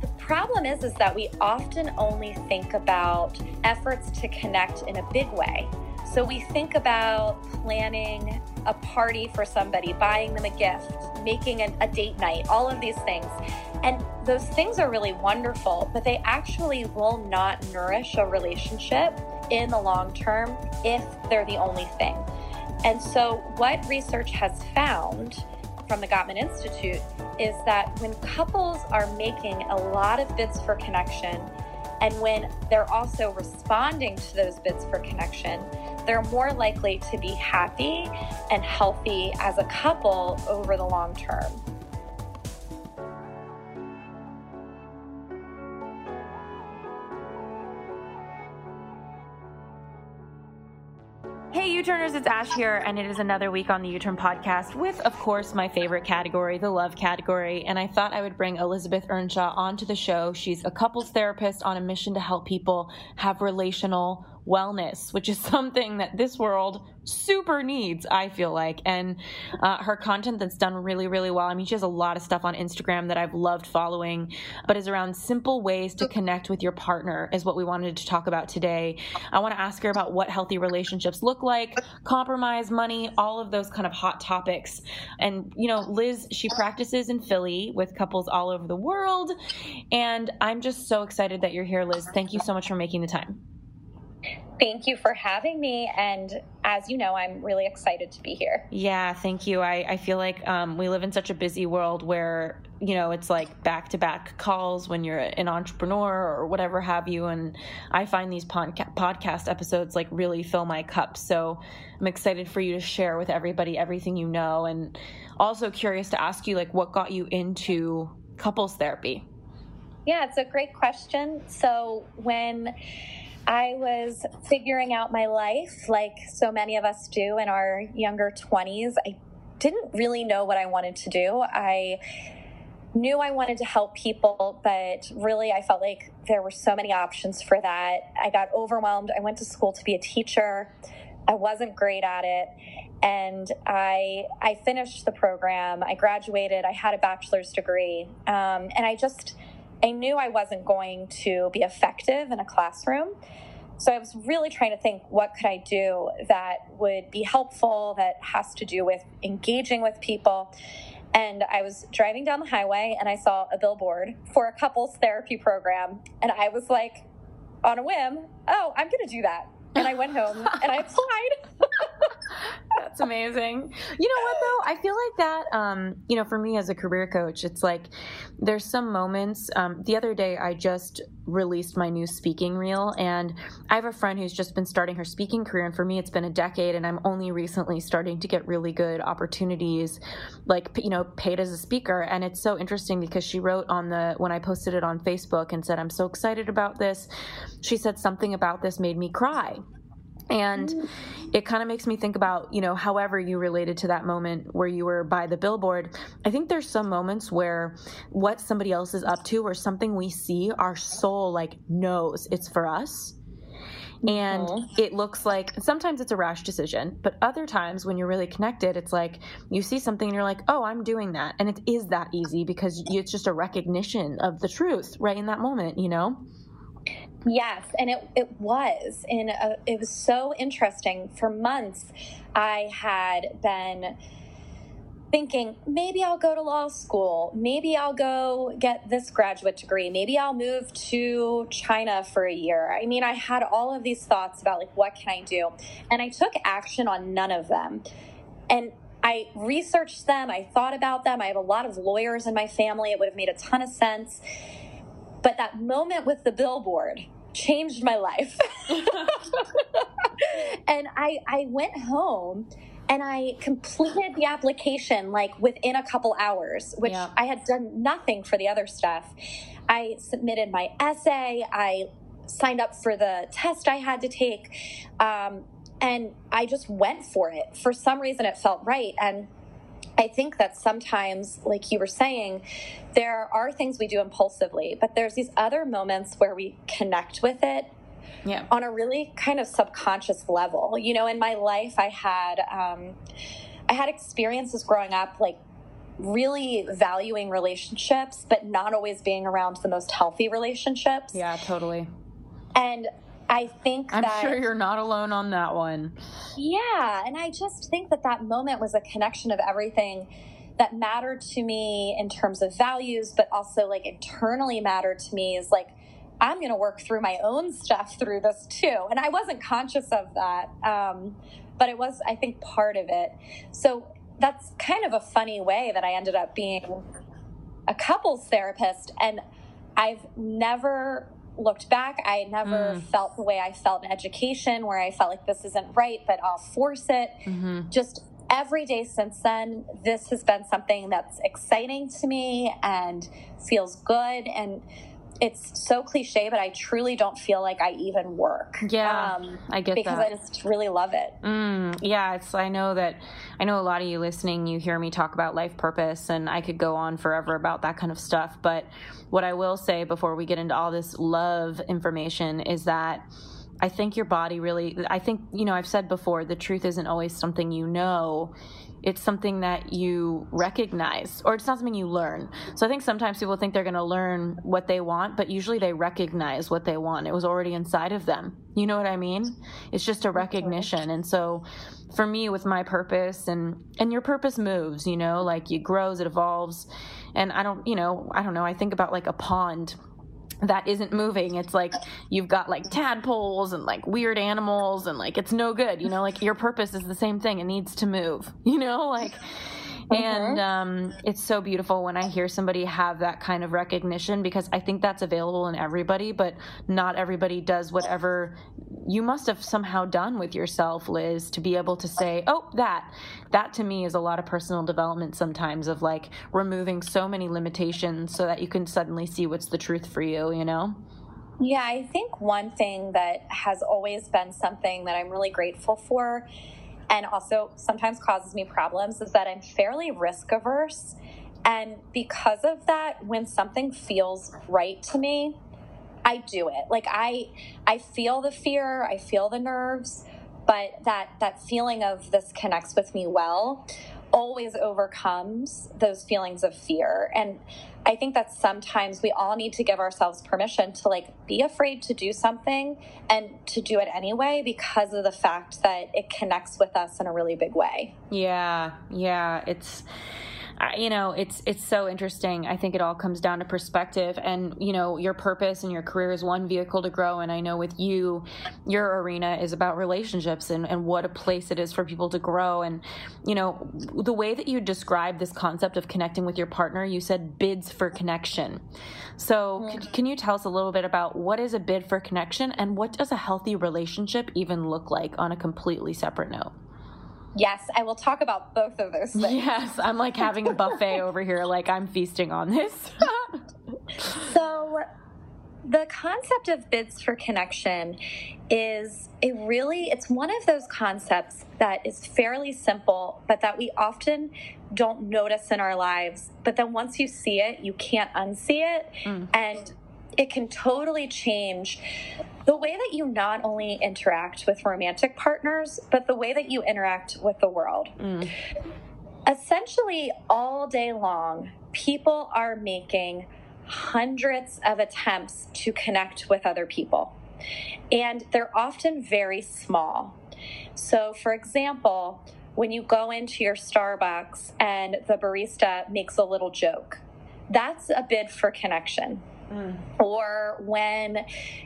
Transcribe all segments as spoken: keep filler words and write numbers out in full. The problem is, is that we often only think about efforts to connect in a big way. So we think about planning a party for somebody, buying them a gift, making an, a date night, all of these things. And those things are really wonderful, but they actually will not nourish a relationship in the long term if they're the only thing. And so what research has found from the Gottman Institute is that when couples are making a lot of bids for connection, and when they're also responding to those bids for connection, they're more likely to be happy and healthy as a couple over the long term. Hey U-Turners, it's Ash here, and it is another week on the U-Turn Podcast with, of course, my favorite category, the love category, and I thought I would bring Elizabeth Earnshaw onto the show. She's a couples therapist on a mission to help people have relational wellness, which is something that this world super needs, I feel like, and uh, her content that's done really, really well. I mean, she has a lot of stuff on Instagram that I've loved following, but is around simple ways to connect with your partner is what we wanted to talk about today. I want to ask her about what healthy relationships look like, compromise, money, all of those kind of hot topics. And, you know, Liz, she practices in Philly with couples all over the world, and I'm just so excited that you're here, Liz. Thank you so much for making the time. Thank you for having me. And as you know, I'm really excited to be here. Yeah, thank you. I, I feel like um, we live in such a busy world where, you know, it's like back-to-back calls when you're an entrepreneur or whatever have you. And I find these podca- podcast episodes like really fill my cup. So I'm excited for you to share with everybody everything you know. And also curious to ask you, like, what got you into couples therapy? Yeah, it's a great question. So when I was figuring out my life, like so many of us do in our younger twenties. I didn't really know what I wanted to do. I knew I wanted to help people, but really I felt like there were so many options for that. I got overwhelmed. I went to school to be a teacher. I wasn't great at it. And I I finished the program. I graduated. I had a bachelor's degree. Um, and I just... I knew I wasn't going to be effective in a classroom. So I was really trying to think, what could I do that would be helpful, that has to do with engaging with people? And I was driving down the highway and I saw a billboard for a couples therapy program. And I was like, on a whim, oh, I'm going to do that. And I went home and I applied. That's amazing. You know what, though? I feel like that, um, you know, for me as a career coach, it's like there's some moments. Um, the other day, I just released my new speaking reel, and I have a friend who's just been starting her speaking career. And for me, it's been a decade, and I'm only recently starting to get really good opportunities, like, you know, paid as a speaker. And it's so interesting because she wrote on the, when I posted it on Facebook and said, I'm so excited about this. She said something about this made me cry. And it kind of makes me think about, you know, however you related to that moment where you were by the billboard. I think there's some moments where what somebody else is up to or something we see, our soul like knows it's for us. And mm-hmm. It looks like sometimes it's a rash decision, but other times when you're really connected, it's like you see something and you're like, oh, I'm doing that. And it is that easy because it's just a recognition of the truth right in that moment, you know? Yes. And it, it was, and it was so interesting. For months, I had been thinking, maybe I'll go to law school, maybe I'll go get this graduate degree, maybe I'll move to China for a year. I mean, I had all of these thoughts about like, what can I do? And I took action on none of them. And I researched them. I thought about them. I have a lot of lawyers in my family. It would have made a ton of sense. But that moment with the billboard changed my life. And I, I went home and I completed the application like within a couple hours, which yeah. I had done nothing for the other stuff. I submitted my essay. I signed up for the test I had to take. Um, And I just went for it. For some reason, it felt right. And I think that sometimes, like you were saying, there are things we do impulsively, but there's these other moments where we connect with it yeah. on a really kind of subconscious level. You know, in my life, I had um, I had experiences growing up, like really valuing relationships, but not always being around the most healthy relationships. Yeah, totally. And I think I'm that, sure you're not alone on that one. Yeah. And I just think that that moment was a connection of everything that mattered to me in terms of values, but also like internally mattered to me is like, I'm going to work through my own stuff through this too. And I wasn't conscious of that. Um, but it was, I think, part of it. So that's kind of a funny way that I ended up being a couples therapist. And I've never looked back. I never mm. felt the way I felt in education, where I felt like this isn't right, but I'll force it. Mm-hmm. Just every day since then, this has been something that's exciting to me and feels good. And it's so cliche, but I truly don't feel like I even work. Yeah, um, I get because that. Because I just really love it. Mm, yeah, it's. I know that, I know a lot of you listening, you hear me talk about life purpose, and I could go on forever about that kind of stuff. But what I will say before we get into all this love information is that I think your body really, I think, you know, I've said before, the truth isn't always something you know. It's something that you recognize, or it's not something you learn. So I think sometimes people think they're going to learn what they want, but usually they recognize what they want. It was already inside of them. You know what I mean? It's just a recognition. And so for me, with my purpose, and, and your purpose moves, you know, like it grows, it evolves. And I don't, you know, I don't know. I think about like a pond that isn't moving. It's like you've got like tadpoles and like weird animals and like it's no good, you know, like your purpose is the same thing. It needs to move, you know, like, mm-hmm. and um, it's so beautiful when I hear somebody have that kind of recognition, because I think that's available in everybody, but not everybody does whatever you must have somehow done with yourself, Liz, to be able to say, oh, that, that to me is a lot of personal development sometimes, of like removing so many limitations so that you can suddenly see what's the truth for you, you know? Yeah. I think one thing that has always been something that I'm really grateful for, and also sometimes causes me problems, is that I'm fairly risk averse. And because of that, when something feels right to me, I do it. Like I, I feel the fear, I feel the nerves, but that, that feeling of this connects with me well always overcomes those feelings of fear. And I think that sometimes we all need to give ourselves permission to like be afraid to do something and to do it anyway, because of the fact that it connects with us in a really big way. Yeah. Yeah. It's, you know, it's, it's so interesting. I think it all comes down to perspective, and, you know, your purpose and your career is one vehicle to grow. And I know with you, your arena is about relationships, and, and what a place it is for people to grow. And, you know, the way that you describe this concept of connecting with your partner, you said bids for connection. So mm-hmm. can, can you tell us a little bit about what is a bid for connection, and what does a healthy relationship even look like on a completely separate note? Yes, I will talk about both of those things. Yes, I'm like having a buffet over here, like I'm feasting on this. So the concept of bids for connection is a really, it's one of those concepts that is fairly simple, but that we often don't notice in our lives. But then once you see it, you can't unsee it. Mm. And it can totally change the way that you not only interact with romantic partners, but the way that you interact with the world. Mm. Essentially, all day long, people are making hundreds of attempts to connect with other people, and they're often very small. So, for example, when you go into your Starbucks and the barista makes a little joke. That's a bid for connection. Mm. Or when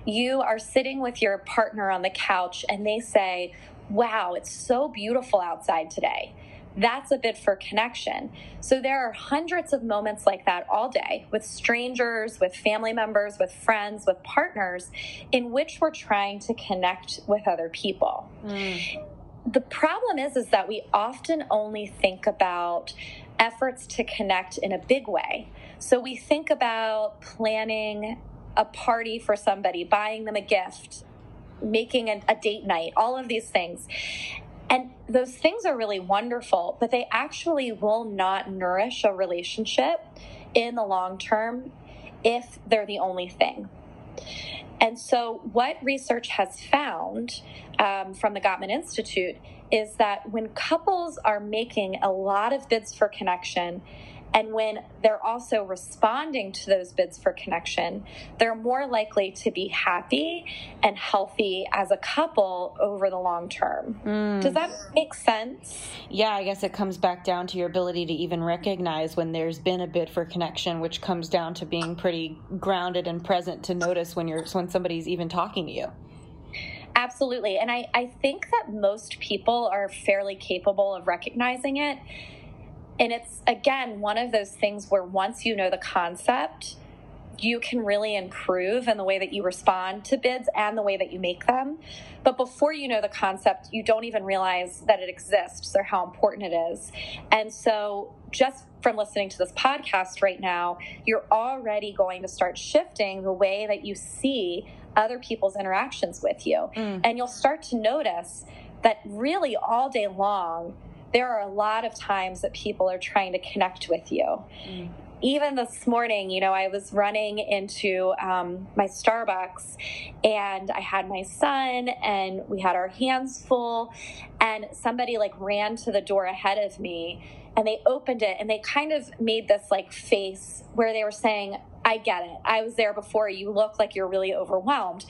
you are sitting with your partner on the couch and they say, wow, it's so beautiful outside today. That's a bid for connection. So there are hundreds of moments like that all day with strangers, with family members, with friends, with partners, in which we're trying to connect with other people. Mm. The problem is, is that we often only think about efforts to connect in a big way. So we think about planning a party for somebody, buying them a gift, making a, a date night, all of these things. And those things are really wonderful, but they actually will not nourish a relationship in the long term if they're the only thing. And so what research has found um, from the Gottman Institute is that when couples are making a lot of bids for connection, and when they're also responding to those bids for connection, they're more likely to be happy and healthy as a couple over the long term. Mm. Does that make sense? Yeah, I guess it comes back down to your ability to even recognize when there's been a bid for connection, which comes down to being pretty grounded and present to notice when you're when somebody's even talking to you. Absolutely. And I, I think that most people are fairly capable of recognizing it. And it's, again, one of those things where once you know the concept, you can really improve in the way that you respond to bids and the way that you make them. But before you know the concept, you don't even realize that it exists or how important it is. And so just from listening to this podcast right now, you're already going to start shifting the way that you see other people's interactions with you. Mm. And you'll start to notice that really all day long, there are a lot of times that people are trying to connect with you. Mm. Even this morning, you know, I was running into um, my Starbucks and I had my son and we had our hands full and somebody like ran to the door ahead of me and they opened it and they kind of made this like face where they were saying, I get it. I was there before. You look like you're really overwhelmed.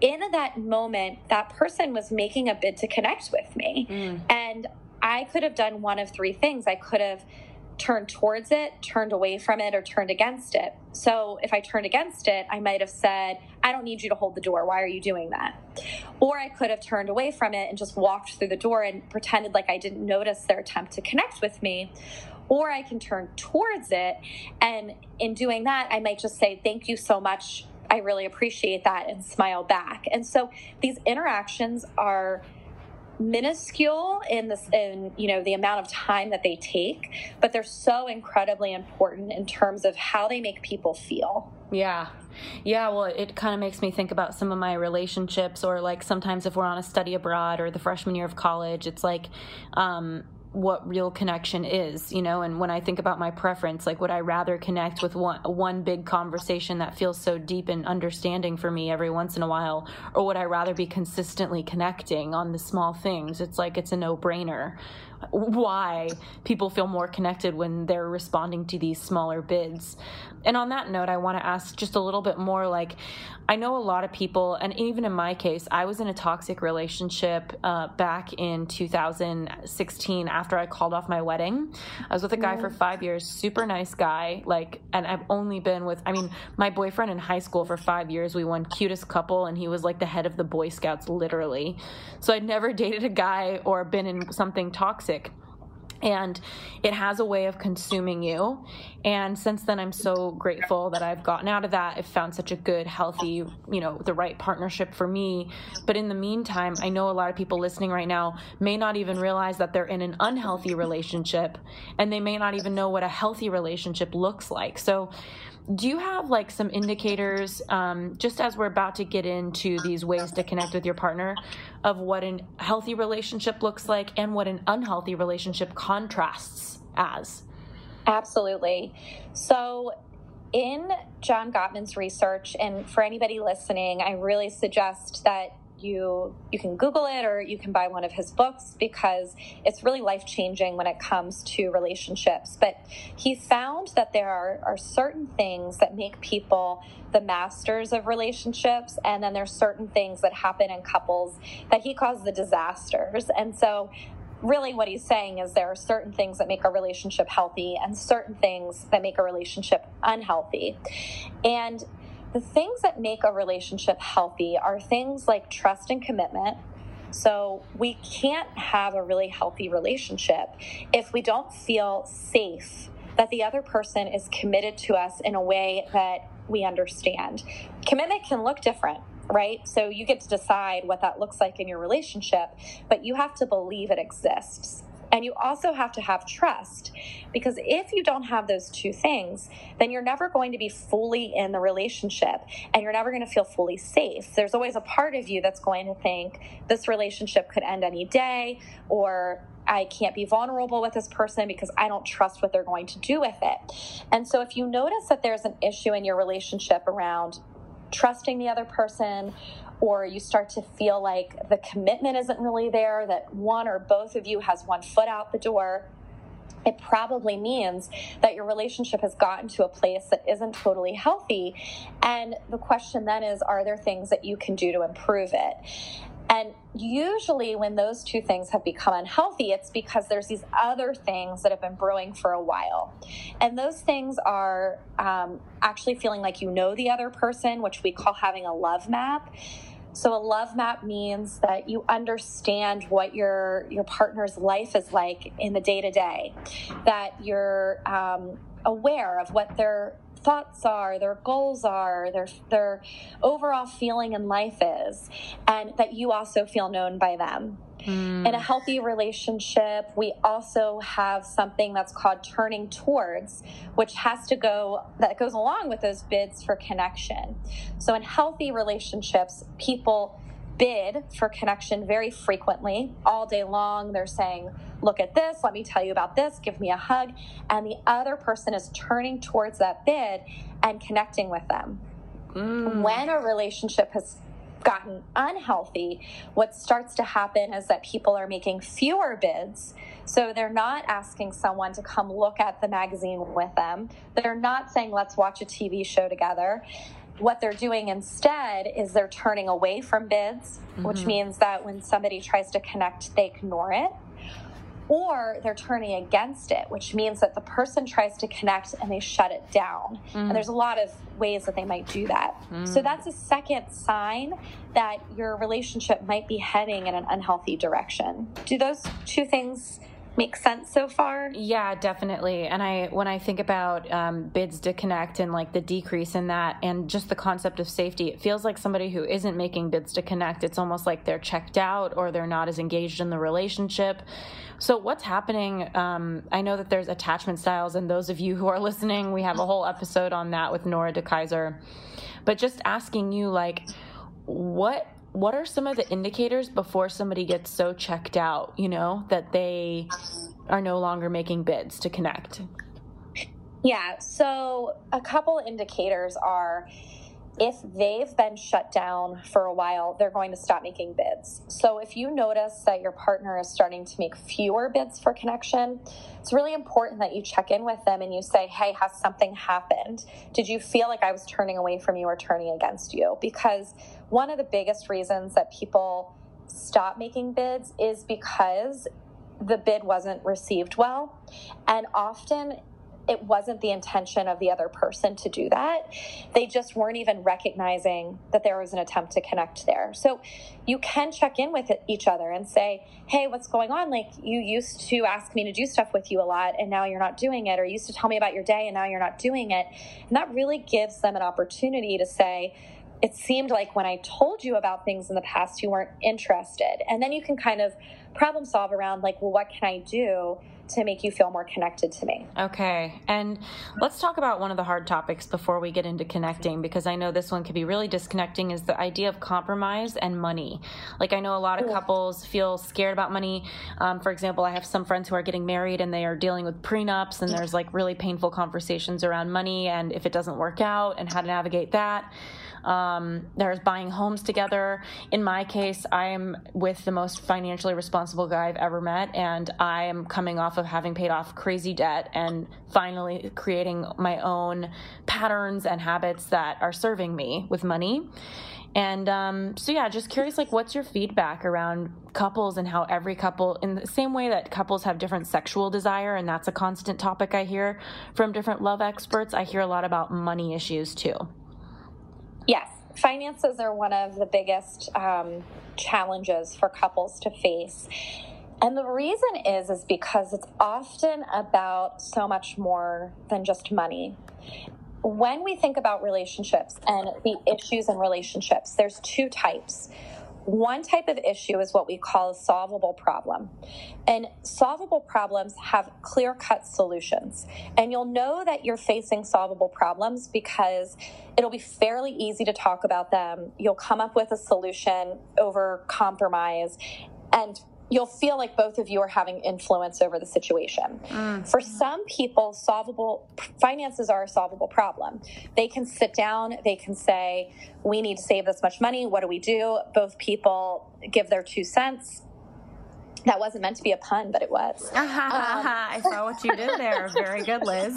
In that moment, that person was making a bid to connect with me. Mm. And I could have done one of three things. I could have turned towards it, turned away from it, or turned against it. So if I turned against it, I might have said, I don't need you to hold the door. Why are you doing that? Or I could have turned away from it and just walked through the door and pretended like I didn't notice their attempt to connect with me. Or I can turn towards it. And in doing that, I might just say, thank you so much. I really appreciate that, and smile back. And so these interactions are minuscule in this, in, you know, the amount of time that they take, but they're so incredibly important in terms of how they make people feel. Yeah. Yeah. Well, it kind of makes me think about some of my relationships, or like sometimes if we're on a study abroad or the freshman year of college, it's like, um, what real connection is, you know, and when I think about my preference, like would I rather connect with one one big conversation that feels so deep and understanding for me every once in a while, or would I rather be consistently connecting on the small things? It's like it's a no-brainer why people feel more connected when they're responding to these smaller bids. And on that note, I want to ask just a little bit more, like I know a lot of people, and even in my case, I was in a toxic relationship uh, back in two thousand sixteen after After I called off my wedding. I was with a guy for five years, super nice guy. Like, and I've only been with, I mean, my boyfriend in high school for five years, we won cutest couple and he was like the head of the Boy Scouts, literally. So I'd never dated a guy or been in something toxic. And it has a way of consuming you. And since then, I'm so grateful that I've gotten out of that. I've found such a good, healthy, you know, the right partnership for me. But in the meantime, I know a lot of people listening right now may not even realize that they're in an unhealthy relationship, and they may not even know what a healthy relationship looks like. So do you have like some indicators, um, just as we're about to get into these ways to connect with your partner, of what a healthy relationship looks like and what an unhealthy relationship contrasts as? Absolutely. So in John Gottman's research, and for anybody listening, I really suggest that you you can Google it or you can buy one of his books because it's really life-changing when it comes to relationships. But he found that there are, are certain things that make people the masters of relationships, and then there's certain things that happen in couples that he calls the disasters. And so really what he's saying is there are certain things that make a relationship healthy and certain things that make a relationship unhealthy. And the things that make a relationship healthy are things like trust and commitment. So we can't have a really healthy relationship if we don't feel safe that the other person is committed to us in a way that we understand. Commitment can look different, right? So you get to decide what that looks like in your relationship, but you have to believe it exists. And you also have to have trust, because if you don't have those two things, then you're never going to be fully in the relationship and you're never going to feel fully safe. There's always a part of you that's going to think this relationship could end any day, or I can't be vulnerable with this person because I don't trust what they're going to do with it. And so if you notice that there's an issue in your relationship around trusting the other person, or you start to feel like the commitment isn't really there, that one or both of you has one foot out the door, it probably means that your relationship has gotten to a place that isn't totally healthy. And the question then is, are there things that you can do to improve it? And usually when those two things have become unhealthy, it's because there's these other things that have been brewing for a while. And those things are um, actually feeling like you know the other person, which we call having a love map. So a love map means that you understand what your your partner's life is like in the day-to-day, that you're um, aware of what their thoughts are, their goals are, their their overall feeling in life is, and that you also feel known by them. Mm. In a healthy relationship, we also have something that's called turning towards, which has to go, that goes along with those bids for connection. So in healthy relationships, people bid for connection very frequently. All day long, they're saying, look at this, let me tell you about this, give me a hug. And the other person is turning towards that bid and connecting with them. Mm. When a relationship has gotten unhealthy, what starts to happen is that people are making fewer bids. So they're not asking someone to come look at the magazine with them. They're not saying, let's watch a T V show together. What they're doing instead is they're turning away from bids, mm-hmm. which means that when somebody tries to connect, they ignore it. Or they're turning against it, which means that the person tries to connect and they shut it down. Mm. And there's a lot of ways that they might do that. Mm. So that's a second sign that your relationship might be heading in an unhealthy direction. Do those two things make sense so far? Yeah, definitely. And I, when I think about um, bids to connect and like the decrease in that and just the concept of safety, it feels like somebody who isn't making bids to connect, it's almost like they're checked out or they're not as engaged in the relationship. So what's happening? Um, I know that there's attachment styles, and those of you who are listening, we have a whole episode on that with Nora DeKaiser, but just asking you, like, what, what are some of the indicators before somebody gets so checked out, you know, that they are no longer making bids to connect? Yeah. So a couple indicators are, if they've been shut down for a while, they're going to stop making bids. So if you notice that your partner is starting to make fewer bids for connection, it's really important that you check in with them and you say, hey, has something happened? Did you feel like I was turning away from you or turning against you? Because one of the biggest reasons that people stop making bids is because the bid wasn't received well. And often it wasn't the intention of the other person to do that. They just weren't even recognizing that there was an attempt to connect there. So you can check in with each other and say, hey, what's going on? Like, you used to ask me to do stuff with you a lot and now you're not doing it, or you used to tell me about your day and now you're not doing it. And that really gives them an opportunity to say, it seemed like when I told you about things in the past, you weren't interested. And then you can kind of problem solve around, like, well, what can I do to make you feel more connected to me? Okay. And let's talk about one of the hard topics before we get into connecting, because I know this one could be really disconnecting, is the idea of compromise and money. Like, I know a lot of couples feel scared about money. Um, for example, I have some friends who are getting married and they are dealing with prenups, and there's like really painful conversations around money and if it doesn't work out and how to navigate that. Um, there's buying homes together. In my case, I'm with the most financially responsible guy I've ever met, and I am coming off of having paid off crazy debt and finally creating my own patterns and habits that are serving me with money. And um, so, yeah, just curious, like, what's your feedback around couples and how every couple, in the same way that couples have different sexual desire, and that's a constant topic I hear from different love experts, I hear a lot about money issues too. Yes. Finances are one of the biggest um, challenges for couples to face. And the reason is, is because it's often about so much more than just money. When we think about relationships and the issues in relationships, there's two types. One type of issue is what we call a solvable problem. And solvable problems have clear-cut solutions. And you'll know that you're facing solvable problems because it'll be fairly easy to talk about them. You'll come up with a solution over compromise, and you'll feel like both of you are having influence over the situation. Mm. For some people, solvable finances are a solvable problem. They can sit down, they can say, we need to save this much money, what do we do? Both people give their two cents. That wasn't meant to be a pun, but it was. Um, I saw what you did there. Very good, Liz.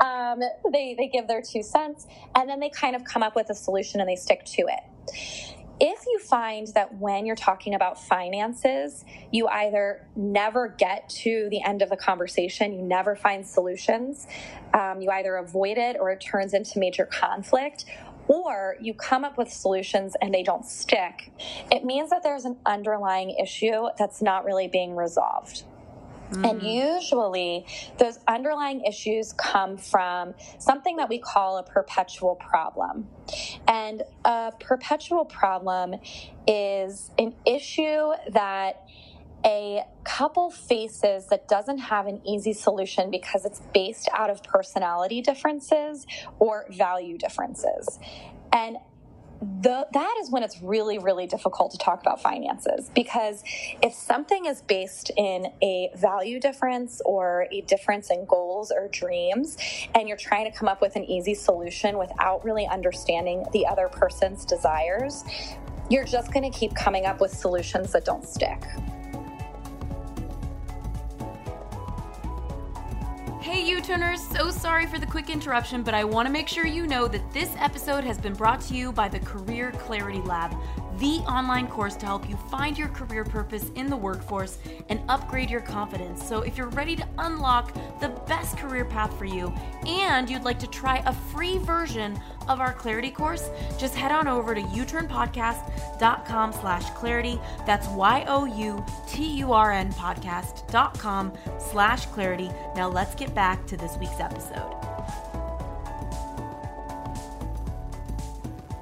um, they, they give their two cents, and then they kind of come up with a solution and they stick to it. If you find that when you're talking about finances, you either never get to the end of the conversation, you never find solutions, um, you either avoid it or it turns into major conflict, or you come up with solutions and they don't stick, it means that there's an underlying issue that's not really being resolved. Mm-hmm. And usually those underlying issues come from something that we call a perpetual problem. And a perpetual problem is an issue that a couple faces that doesn't have an easy solution because it's based out of personality differences or value differences. And The, that is when it's really, really difficult to talk about finances, because if something is based in a value difference or a difference in goals or dreams, and you're trying to come up with an easy solution without really understanding the other person's desires, you're just going to keep coming up with solutions that don't stick. Hey, U-Turners, so sorry for the quick interruption, but I want to make sure you know that this episode has been brought to you by the Career Clarity Lab, the online course to help you find your career purpose in the workforce and upgrade your confidence. So if you're ready to unlock the best career path for you and you'd like to try a free version of our Clarity course, just head on over to uturnpodcast.com slash clarity. That's Y O U T U R N podcast.com slash clarity. Now let's get back to this week's episode.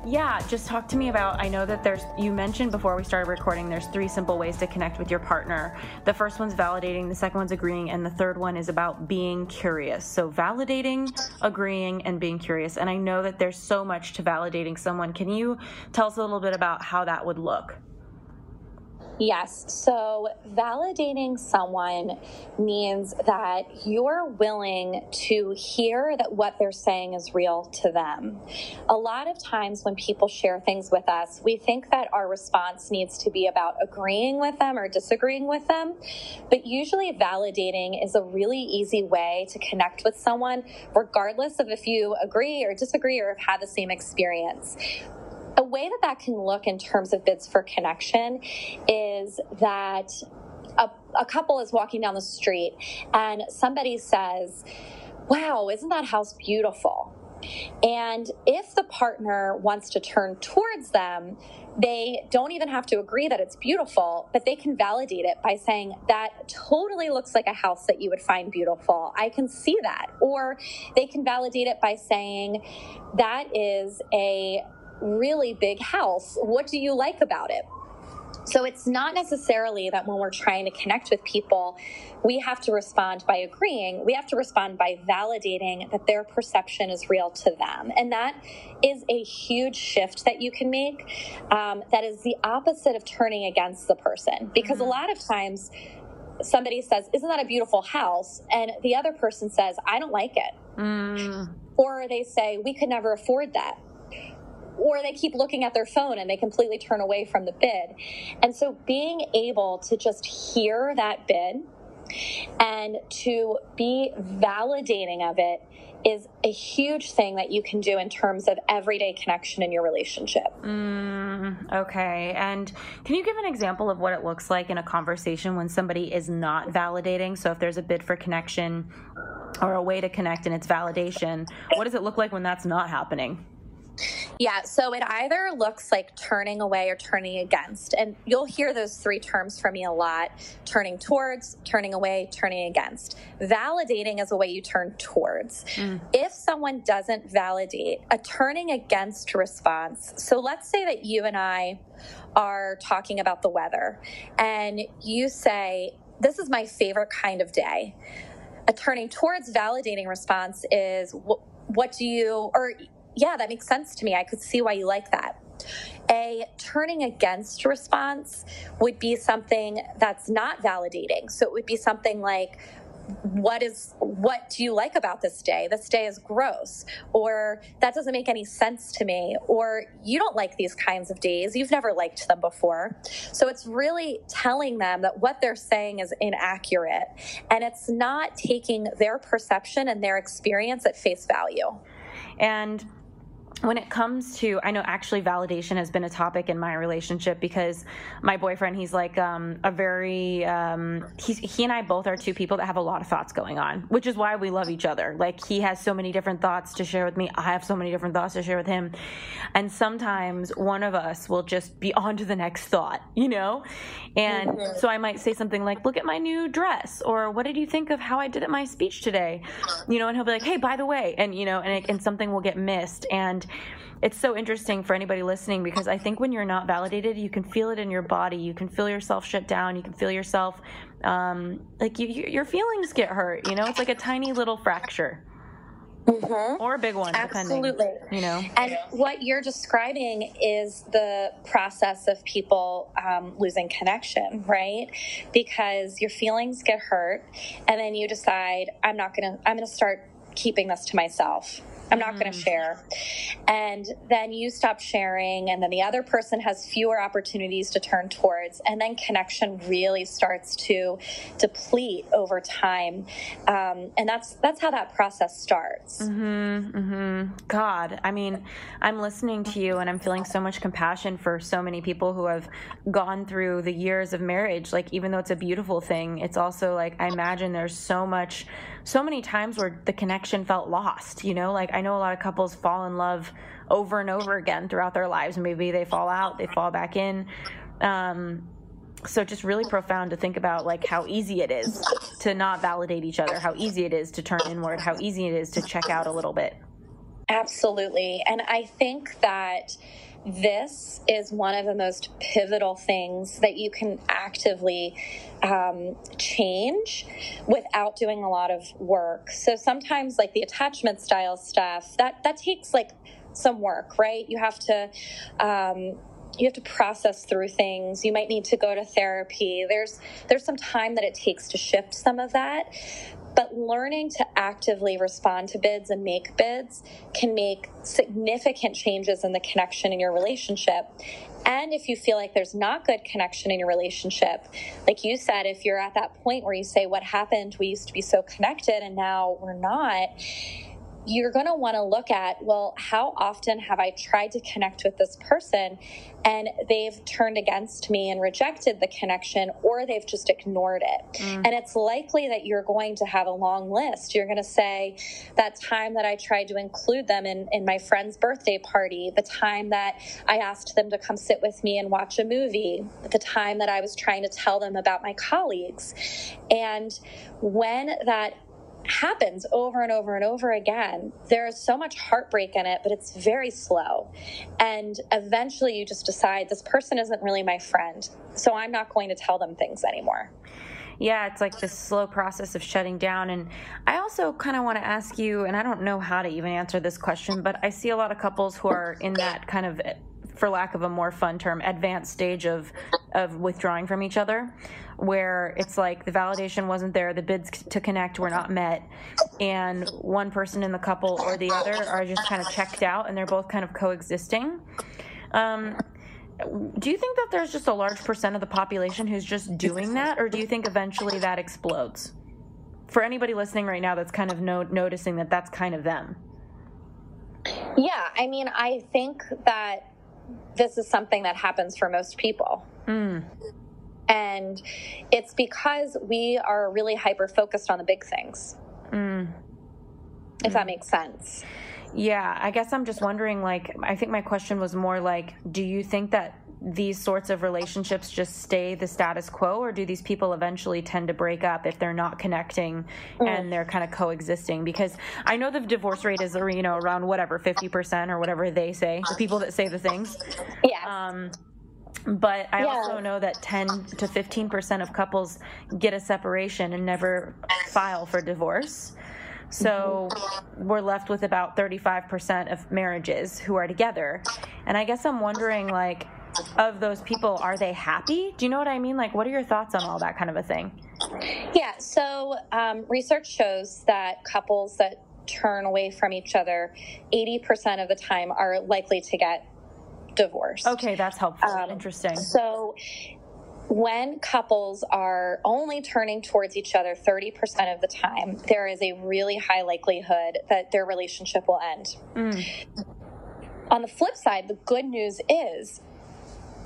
Yeah, just talk to me about, I know that there's, you mentioned before we started recording, there's three simple ways to connect with your partner. The first one's validating, the second one's agreeing, and the third one is about being curious. So validating, agreeing, and being curious. And I know that there's so much to validating someone. Can you tell us a little bit about how that would look? Yes. So validating someone means that you're willing to hear that what they're saying is real to them. A lot of times when people share things with us, we think that our response needs to be about agreeing with them or disagreeing with them. But usually validating is a really easy way to connect with someone, regardless of if you agree or disagree or have had the same experience. A way that that can look in terms of bids for connection is that a, a couple is walking down the street and somebody says, wow, isn't that house beautiful? And if the partner wants to turn towards them, they don't even have to agree that it's beautiful, but they can validate it by saying, that totally looks like a house that you would find beautiful. I can see that. Or they can validate it by saying, that is a really big house. What do you like about it? So it's not necessarily that when we're trying to connect with people, we have to respond by agreeing. We have to respond by validating that their perception is real to them. And that is a huge shift that you can make. Um, that is the opposite of turning against the person. Because mm-hmm. a lot of times somebody says, isn't that a beautiful house? And the other person says, I don't like it. Mm. Or they say, we could never afford that. Or they keep looking at their phone and they completely turn away from the bid. And so being able to just hear that bid And to be validating of it is a huge thing that you can do in terms of everyday connection in your relationship. Mm, okay. And can you give an example of what it looks like in a conversation when somebody is not validating? So if there's a bid for connection or a way to connect and it's validation, what does it look like when that's not happening? Yeah, so it either looks like turning away or turning against. And you'll hear those three terms from me a lot. Turning towards, turning away, turning against. Validating is a way you turn towards. Mm. If someone doesn't validate, a turning against response. So let's say that you and I are talking about the weather and you say, "This is my favorite kind of day." A turning towards validating response is, what do you, or yeah, that makes sense to me. I could see why you like that. A turning against response would be something that's not validating. So it would be something like, what is, what do you like about this day? This day is gross, or that doesn't make any sense to me, or you don't like these kinds of days. You've never liked them before. So it's really telling them that what they're saying is inaccurate, and it's not taking their perception and their experience at face value. And when it comes to, I know actually validation has been a topic in my relationship because my boyfriend, he's like um, a very, um, he's, he and I both are two people that have a lot of thoughts going on, which is why we love each other. Like, he has so many different thoughts to share with me. I have so many different thoughts to share with him. And sometimes one of us will just be on to the next thought, you know? And mm-hmm. so I might say something like, look at my new dress, or what did you think of how I did at my speech today? You know, and he'll be like, hey, by the way, and you know, and, it, and something will get missed. And it's so interesting for anybody listening, because I think when you're not validated, you can feel it in your body. You can feel yourself shut down. You can feel yourself, um, like you, you, your feelings get hurt. You know, it's like a tiny little fracture. Mm-hmm. Or a big one, absolutely. Depending, you know. And what you're describing is the process of people um, losing connection, right? Because your feelings get hurt, and then you decide, I'm not gonna. I'm gonna start keeping this to myself. I'm not going to share. And then you stop sharing, and then the other person has fewer opportunities to turn towards, and then connection really starts to deplete over time. Um, and that's that's how that process starts. Mm-hmm, mm-hmm. God, I mean, I'm listening to you, and I'm feeling so much compassion for so many people who have gone through the years of marriage. Like, even though it's a beautiful thing, it's also like, I imagine there's so much, so many times where the connection felt lost, you know, like I I know a lot of couples fall in love over and over again throughout their lives. Maybe they fall out, they fall back in. Um, so just really profound to think about, like, how easy it is to not validate each other, how easy it is to turn inward, how easy it is to check out a little bit. Absolutely. And I think that this is one of the most pivotal things that you can actively um, change without doing a lot of work. So sometimes, like, the attachment style stuff, that, that takes like some work, right? You have to, um, you have to process through things. You might need to go to therapy. There's, there's some time that it takes to shift some of that. But learning to actively respond to bids and make bids can make significant changes in the connection in your relationship. And if you feel like there's not good connection in your relationship, like you said, if you're at that point where you say, what happened? We used to be so connected and now we're not. You're going to want to look at, well, how often have I tried to connect with this person and they've turned against me and rejected the connection, or they've just ignored it. Mm. And it's likely that you're going to have a long list. You're going to say that time that I tried to include them in, in my friend's birthday party, the time that I asked them to come sit with me and watch a movie, the time that I was trying to tell them about my colleagues. And when that happens over and over and over again, there is so much heartbreak in it, but it's very slow. And eventually you just decide, this person isn't really my friend, so I'm not going to tell them things anymore. Yeah, it's like this slow process of shutting down. And I also kind of want to ask you, and I don't know how to even answer this question, but I see a lot of couples who are in that kind of, for lack of a more fun term, advanced stage of of withdrawing from each other, where it's like the validation wasn't there, the bids to connect were not met, and one person in the couple or the other are just kind of checked out, and they're both kind of coexisting. Um, Do you think that there's just a large percent of the population who's just doing that, or do you think eventually that explodes? For anybody listening right now that's kind of no- noticing that that's kind of them. Yeah, I mean, I think that this is something that happens for most people. Mm. And it's because we are really hyper-focused on the big things. Mm. If mm. that makes sense. Yeah, I guess I'm just wondering, like, I think my question was more like, do you think that these sorts of relationships just stay the status quo, or do these people eventually tend to break up if they're not connecting mm. and they're kind of coexisting? Because I know the divorce rate is, you know, around whatever, fifty percent or whatever they say, the people that say the things. Yeah. Um, but I yeah. also know that ten to fifteen percent of couples get a separation and never file for divorce. So we're left with about thirty-five percent of marriages who are together. And I guess I'm wondering, like, of those people, are they happy? Do you know what I mean? Like, what are your thoughts on all that kind of a thing? Yeah. So um, research shows that couples that turn away from each other eighty percent of the time are likely to get divorced. Okay. That's helpful. Um, Interesting. So when couples are only turning towards each other thirty percent of the time, there is a really high likelihood that their relationship will end. Mm. On the flip side, the good news is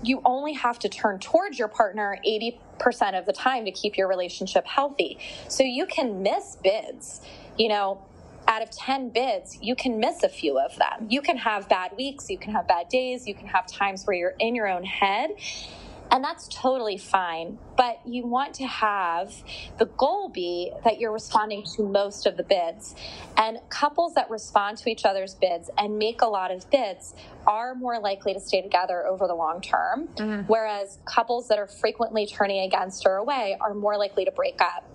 you only have to turn towards your partner eighty percent of the time to keep your relationship healthy. So you can miss bids. You know, out of ten bids, you can miss a few of them. You can have bad weeks, you can have bad days, you can have times where you're in your own head. And that's totally fine, but you want to have the goal be that you're responding to most of the bids. And couples that respond to each other's bids and make a lot of bids are more likely to stay together over the long term, mm-hmm. whereas couples that are frequently turning against or away are more likely to break up.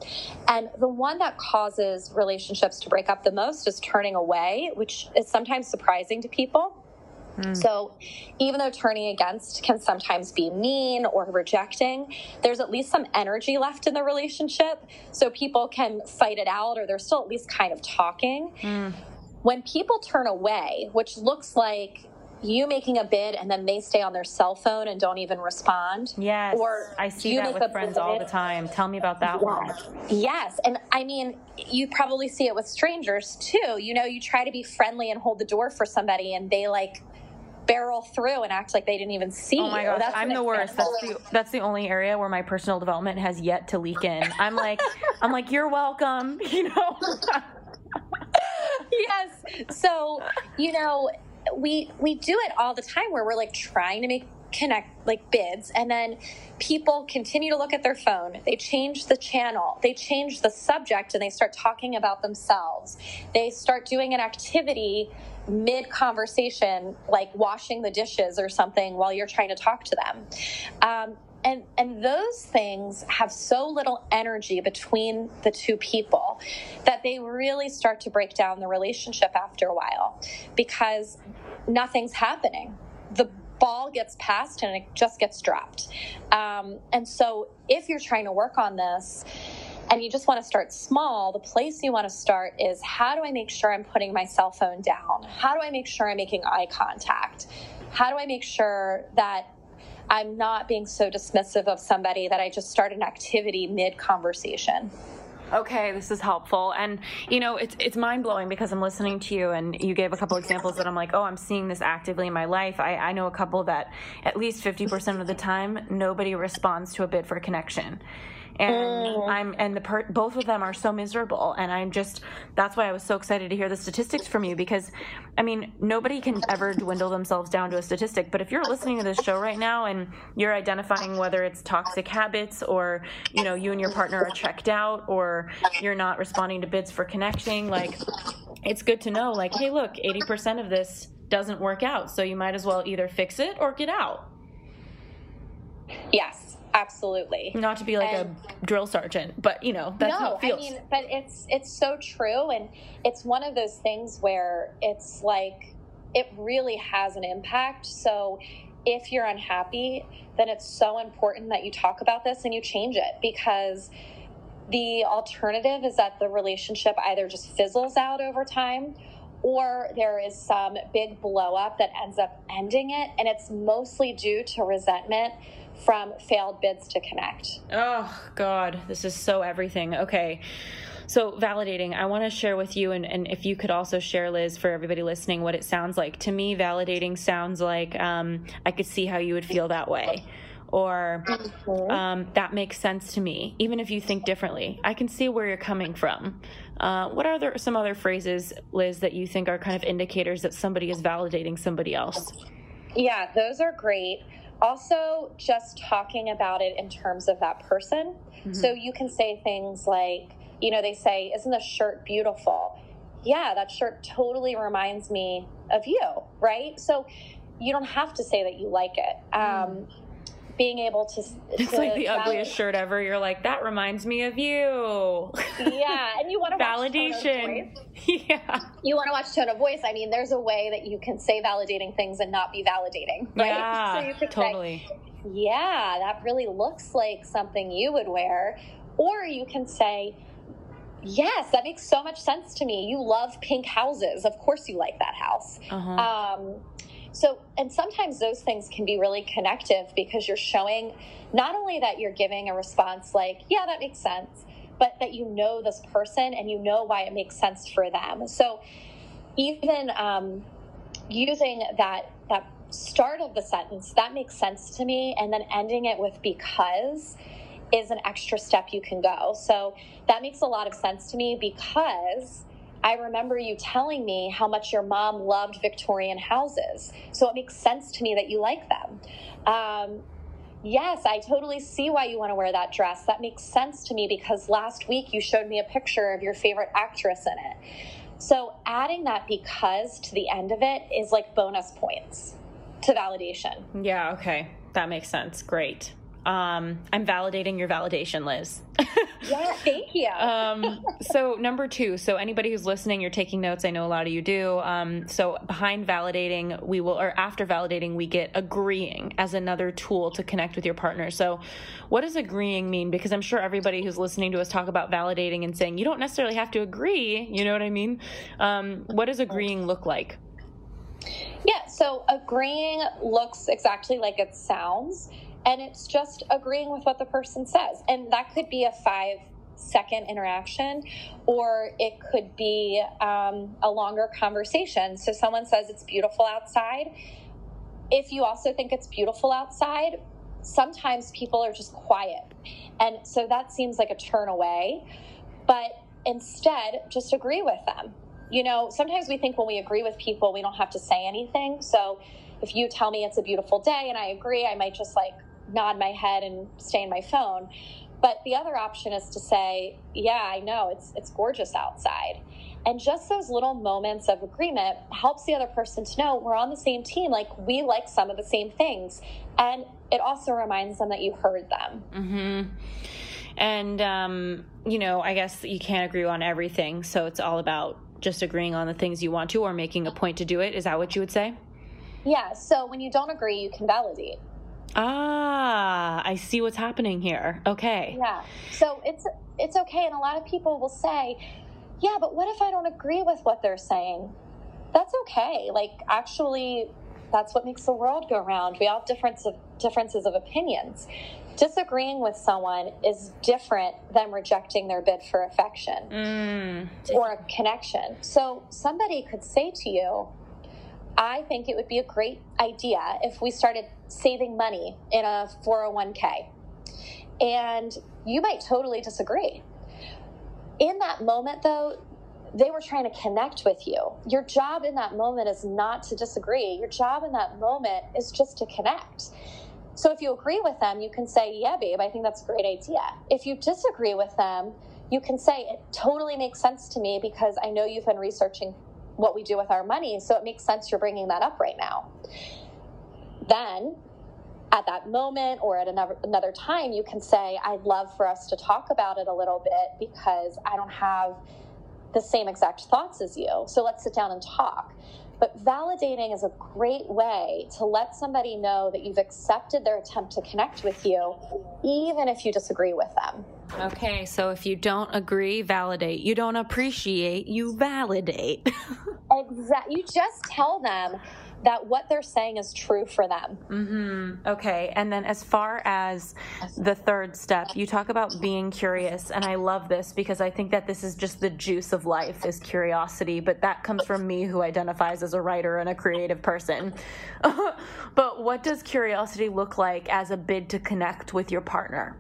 And the one that causes relationships to break up the most is turning away, which is sometimes surprising to people. Mm. So even though turning against can sometimes be mean or rejecting, there's at least some energy left in the relationship. So people can fight it out, or they're still at least kind of talking. Mm. When people turn away, which looks like you making a bid and then they stay on their cell phone and don't even respond. Yes, or I see that with friends all the time. Tell me about that one. Yes, and I mean, you probably see it with strangers too. You know, you try to be friendly and hold the door for somebody and they like barrel through and act like they didn't even see. Oh my gosh, I'm the worst. That's the, that's the only area where my personal development has yet to leak in. I'm like, I'm like, you're welcome, you know? Yes, so, you know, we we do it all the time where we're like trying to make connect like bids, and then people continue to look at their phone. They change the channel, they change the subject, and they start talking about themselves. They start doing an activity mid conversation, like washing the dishes or something while you're trying to talk to them. Um, and and those things have so little energy between the two people that they really start to break down the relationship after a while, because nothing's happening. The ball gets passed and it just gets dropped. Um, and so if you're trying to work on this and you just want to start small, the place you want to start is, how do I make sure I'm putting my cell phone down? How do I make sure I'm making eye contact? How do I make sure that I'm not being so dismissive of somebody that I just start an activity mid-conversation? Okay, this is helpful. And, you know, it's it's mind-blowing because I'm listening to you and you gave a couple examples that I'm like, oh, I'm seeing this actively in my life. I, I know a couple that at least fifty percent of the time, nobody responds to a bid for connection. And mm. I'm, and the per, both of them are so miserable. And I'm just, that's why I was so excited to hear the statistics from you, because I mean, nobody can ever dwindle themselves down to a statistic, but if you're listening to this show right now and you're identifying whether it's toxic habits or, you know, you and your partner are checked out or you're not responding to bids for connecting, like it's good to know, like, hey, look, eighty percent of this doesn't work out. So you might as well either fix it or get out. Yes. Absolutely. Not to be like and, a drill sergeant, but you know, that's no, how it feels. I mean, but it's, it's so true. And it's one of those things where it's like, it really has an impact. So if you're unhappy, then it's so important that you talk about this and you change it, because the alternative is that the relationship either just fizzles out over time or there is some big blow up that ends up ending it, and it's mostly due to resentment from failed bids to connect. Oh, God, this is so everything. Okay. So validating, I want to share with you, and, and if you could also share, Liz, for everybody listening, what it sounds like. To me, validating sounds like um, I could see how you would feel that way, or um, that makes sense to me, even if you think differently. I can see where you're coming from. Uh, what are there, some other phrases, Liz, that you think are kind of indicators that somebody is validating somebody else? Yeah, those are great. Also, just talking about it in terms of that person. Mm-hmm. So you can say things like, you know, they say, isn't this shirt beautiful? Yeah, that shirt totally reminds me of you, right? So you don't have to say that you like it. Um, being able to... It's to like the validate. Ugliest shirt ever. You're like, that reminds me of you. Yeah, and you want to watch Validation. Yeah. You want to watch tone of voice. I mean, there's a way that you can say validating things and not be validating, right? Yeah, so you could totally. Say, yeah, that really looks like something you would wear. Or you can say... Yes, that makes so much sense to me. You love pink houses. Of course you like that house. Uh-huh. Um, so, and sometimes those things can be really connective because you're showing not only that you're giving a response like, yeah, that makes sense, but that you know this person and you know why it makes sense for them. So even um, using that that start of the sentence, that makes sense to me, and then ending it with because is an extra step you can go. So that makes a lot of sense to me because I remember you telling me how much your mom loved Victorian houses. So it makes sense to me that you like them. Um, yes, I totally see why you want to wear that dress. That makes sense to me because last week you showed me a picture of your favorite actress in it. So adding that because to the end of it is like bonus points to validation. Yeah, okay. That makes sense. Great. Um, I'm validating your validation, Liz. Yeah, thank you. um, so number two, so anybody who's listening, you're taking notes. I know a lot of you do. Um, so behind validating, we will, or after validating, we get agreeing as another tool to connect with your partner. So what does agreeing mean? Because I'm sure everybody who's listening to us talk about validating and saying, you don't necessarily have to agree. You know what I mean? Um, what does agreeing look like? Yeah. So agreeing looks exactly like it sounds. And it's just agreeing with what the person says. And that could be a five-second interaction, or it could be um, a longer conversation. So someone says it's beautiful outside. If you also think it's beautiful outside, sometimes people are just quiet. And so that seems like a turn away. But instead, just agree with them. You know, sometimes we think when we agree with people, we don't have to say anything. So if you tell me it's a beautiful day and I agree, I might just like nod my head and stay in my phone. But the other option is to say, yeah, I know it's it's gorgeous outside. And just those little moments of agreement helps the other person to know we're on the same team. Like we like some of the same things. And it also reminds them that you heard them. Mm-hmm. And, um, you know, I guess you can't agree on everything. So it's all about just agreeing on the things you want to or making a point to do it. Is that what you would say? Yeah, so when you don't agree, you can validate. Ah, I see what's happening here. Okay. Yeah, so it's it's okay, and a lot of people will say, yeah, but what if I don't agree with what they're saying? That's okay. Like, actually, that's what makes the world go round. We all have difference of, differences of opinions. Disagreeing with someone is different than rejecting their bid for affection mm. or a connection. So somebody could say to you, I think it would be a great idea if we started saving money in a four oh one k. And you might totally disagree. In that moment, though, they were trying to connect with you. Your job in that moment is not to disagree. Your job in that moment is just to connect. So if you agree with them, you can say, yeah, babe, I think that's a great idea. If you disagree with them, you can say, it totally makes sense to me because I know you've been researching what we do with our money. So it makes sense you're bringing that up right now. Then at that moment or at another, another time, you can say, I'd love for us to talk about it a little bit because I don't have the same exact thoughts as you. So let's sit down and talk. But validating is a great way to let somebody know that you've accepted their attempt to connect with you, even if you disagree with them. Okay, so if you don't agree, validate. You don't appreciate, you validate. Exactly. You just tell them that what they're saying is true for them. Mm-hmm. Okay. And then as far as the third step, you talk about being curious. And I love this because I think that this is just the juice of life is curiosity, but that comes from me who identifies as a writer and a creative person. But what does curiosity look like as a bid to connect with your partner?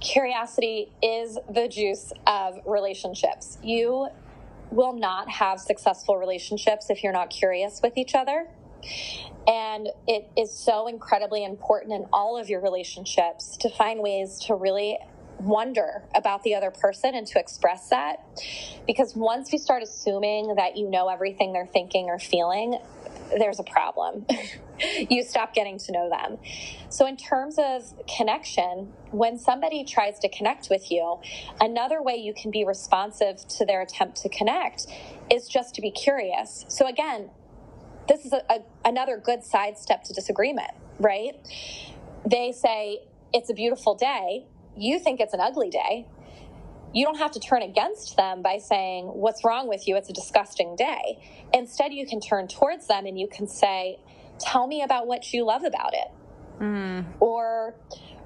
Curiosity is the juice of relationships. You will not have successful relationships if you're not curious with each other. And it is so incredibly important in all of your relationships to find ways to really wonder about the other person and to express that. Because once we start assuming that you know everything they're thinking or feeling, there's a problem. You stop getting to know them. So in terms of connection, when somebody tries to connect with you, another way you can be responsive to their attempt to connect is just to be curious. So again, this is a, a, another good sidestep to disagreement, right? They say, it's a beautiful day. You think it's an ugly day. You don't have to turn against them by saying, what's wrong with you? It's a disgusting day. Instead, you can turn towards them and you can say, tell me about what you love about it. Mm. Or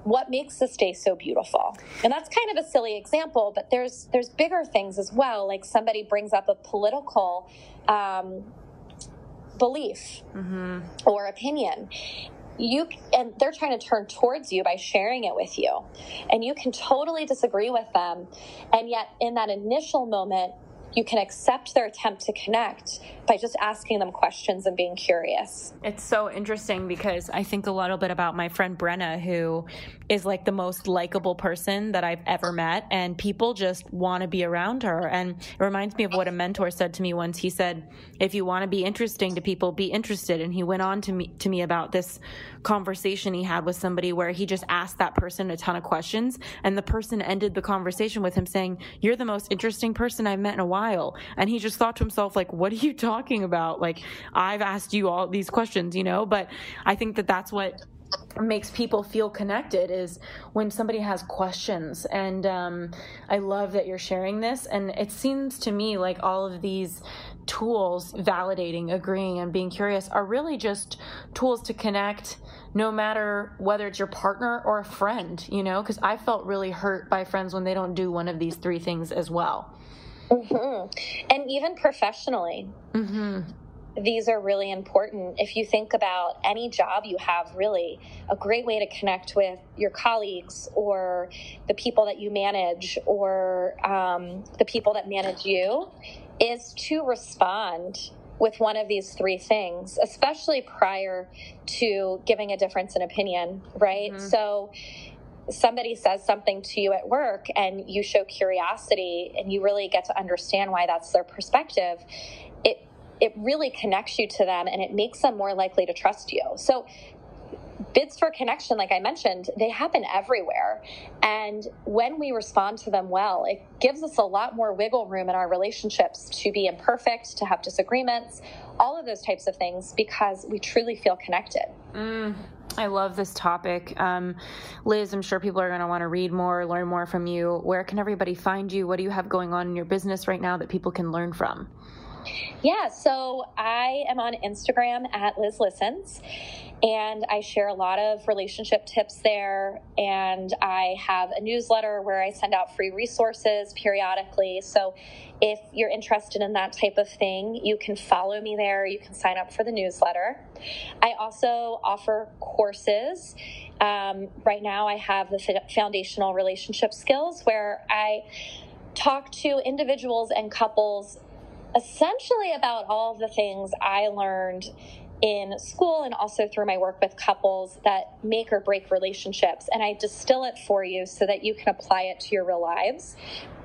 what makes this day so beautiful? And that's kind of a silly example, but there's there's bigger things as well. Like somebody brings up a political um, belief mm-hmm. or opinion. You and they're trying to turn towards you by sharing it with you, and you can totally disagree with them, and yet in that initial moment you can accept their attempt to connect by just asking them questions and being curious. It's so interesting because I think a little bit about my friend Brenna, who is like the most likable person that I've ever met, and people just want to be around her. And it reminds me of what a mentor said to me once. He said, if you want to be interesting to people, be interested. And he went on to me, to me about this conversation he had with somebody where he just asked that person a ton of questions, and the person ended the conversation with him saying, you're the most interesting person I've met in a while. And he just thought to himself, like, what are you talking about? Like, I've asked you all these questions, you know? But I think that that's what makes people feel connected is when somebody has questions. And um, I love that you're sharing this. And it seems to me like all of these tools, validating, agreeing, and being curious, are really just tools to connect, no matter whether it's your partner or a friend, you know? Because I felt really hurt by friends when they don't do one of these three things as well. Mm-hmm. And even professionally, mm-hmm. these are really important. If you think about any job you have, really, a great way to connect with your colleagues or the people that you manage or um, the people that manage you is to respond with one of these three things, especially prior to giving a difference in opinion, right? Mm-hmm. So somebody says something to you at work and you show curiosity and you really get to understand why that's their perspective, it it really connects you to them and it makes them more likely to trust you. So bids for connection, like I mentioned, they happen everywhere. And when we respond to them well, it gives us a lot more wiggle room in our relationships to be imperfect, to have disagreements, all of those types of things, because we truly feel connected. Mm. I love this topic. Um, Liz, I'm sure people are going to want to read more, learn more from you. Where can everybody find you? What do you have going on in your business right now that people can learn from? Yeah, so I am on Instagram at Liz Listens, and I share a lot of relationship tips there. And I have a newsletter where I send out free resources periodically. So if you're interested in that type of thing, you can follow me there. You can sign up for the newsletter. I also offer courses. Um, right now I have the foundational relationship skills where I talk to individuals and couples essentially about all of the things I learned in school and also through my work with couples that make or break relationships. And I distill it for you so that you can apply it to your real lives.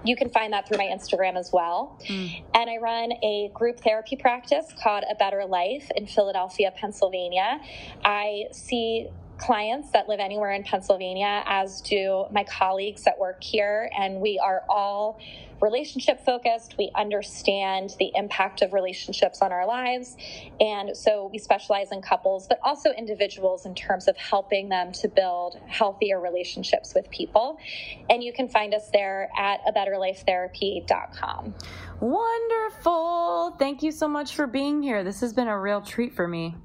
You can find that through my Instagram as well. Mm. And I run a group therapy practice called A Better Life in Philadelphia, Pennsylvania. I see clients that live anywhere in Pennsylvania, as do my colleagues that work here. And we are all relationship focused. We understand the impact of relationships on our lives. And so we specialize in couples, but also individuals in terms of helping them to build healthier relationships with people. And you can find us there at a better life therapy dot com. Wonderful. Thank you so much for being here. This has been a real treat for me.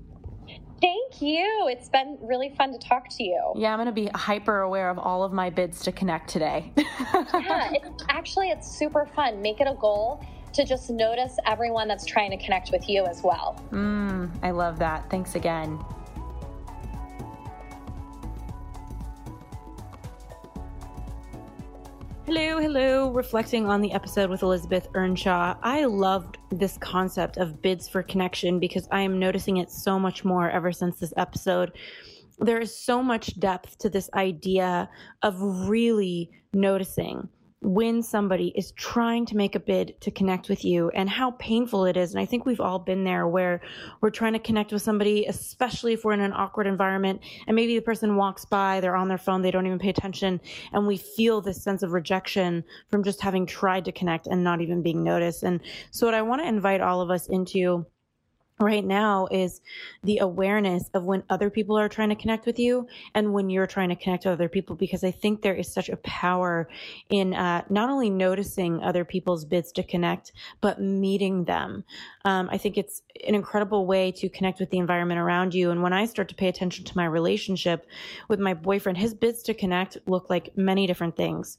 Thank you. It's been really fun to talk to you. Yeah, I'm going to be hyper aware of all of my bids to connect today. Yeah, it's, actually, it's super fun. Make it a goal to just notice everyone that's trying to connect with you as well. Mm, I love that. Thanks again. Hello, hello. Reflecting on the episode with Elizabeth Earnshaw, I loved this concept of bids for connection because I am noticing it so much more ever since this episode. There is so much depth to this idea of really noticing when somebody is trying to make a bid to connect with you and how painful it is. And I think we've all been there where we're trying to connect with somebody, especially if we're in an awkward environment and maybe the person walks by, they're on their phone, they don't even pay attention. And we feel this sense of rejection from just having tried to connect and not even being noticed. And so what I want to invite all of us into right now is the awareness of when other people are trying to connect with you and when you're trying to connect with other people, because I think there is such a power in uh, not only noticing other people's bids to connect, but meeting them. Um, I think it's an incredible way to connect with the environment around you. And when I start to pay attention to my relationship with my boyfriend, his bids to connect look like many different things.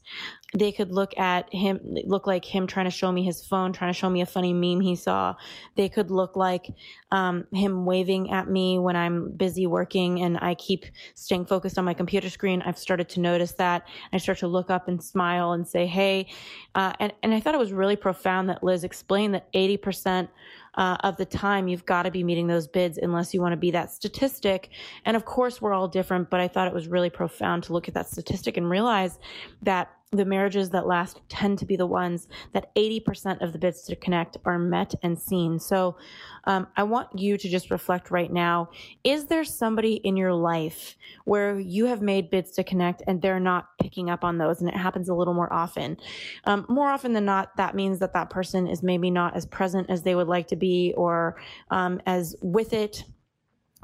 They could look at him, look like him trying to show me his phone, trying to show me a funny meme he saw. They could look like um, him waving at me when I'm busy working and I keep staying focused on my computer screen. I've started to notice that. I start to look up and smile and say, hey. Uh, and, and I thought it was really profound that Liz explained that eighty percent Uh, of the time, you've got to be meeting those bids unless you want to be that statistic. And of course, we're all different, but I thought it was really profound to look at that statistic and realize that the marriages that last tend to be the ones that eighty percent of the bids to connect are met and seen. So um, I want you to just reflect right now. Is there somebody in your life where you have made bids to connect and they're not picking up on those? And it happens a little more often. Um, more often than not, that means that that person is maybe not as present as they would like to be or um, as with it.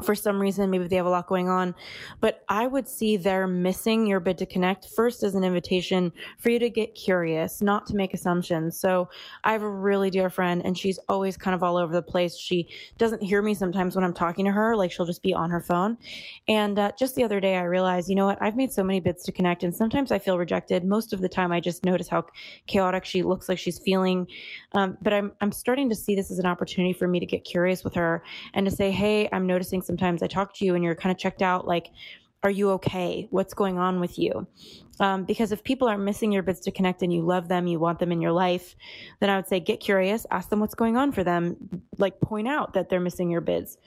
For some reason, maybe they have a lot going on, but I would see they're missing your bid to connect first as an invitation for you to get curious, not to make assumptions. So I have a really dear friend and she's always kind of all over the place. She doesn't hear me sometimes when I'm talking to her, like she'll just be on her phone. And uh, just the other day, I realized, you know what, I've made so many bids to connect and sometimes I feel rejected. Most of the time, I just notice how chaotic she looks like she's feeling. Um, but I'm, I'm starting to see this as an opportunity for me to get curious with her and to say, hey, I'm noticing sometimes I talk to you and you're kind of checked out, like, are you okay? What's going on with you? Um, because if people are missing your bids to connect and you love them, you want them in your life, then I would say get curious, ask them what's going on for them, like point out that they're missing your bids.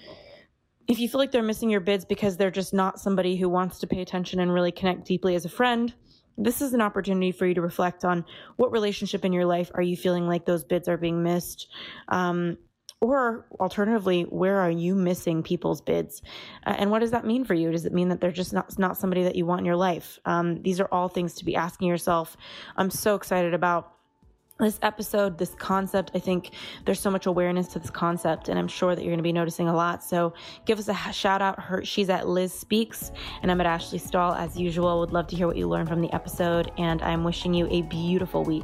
If you feel like they're missing your bids because they're just not somebody who wants to pay attention and really connect deeply as a friend, this is an opportunity for you to reflect on what relationship in your life are you feeling like those bids are being missed? Um, Or alternatively, where are you missing people's bids? Uh, and what does that mean for you? Does it mean that they're just not, not somebody that you want in your life? Um, these are all things to be asking yourself. I'm so excited about this episode, this concept. I think there's so much awareness to this concept, and I'm sure that you're going to be noticing a lot. So give us a shout out. Her, she's at Liz Speaks, and I'm at Ashley Stahl. As usual, would love to hear what you learned from the episode, and I'm wishing you a beautiful week.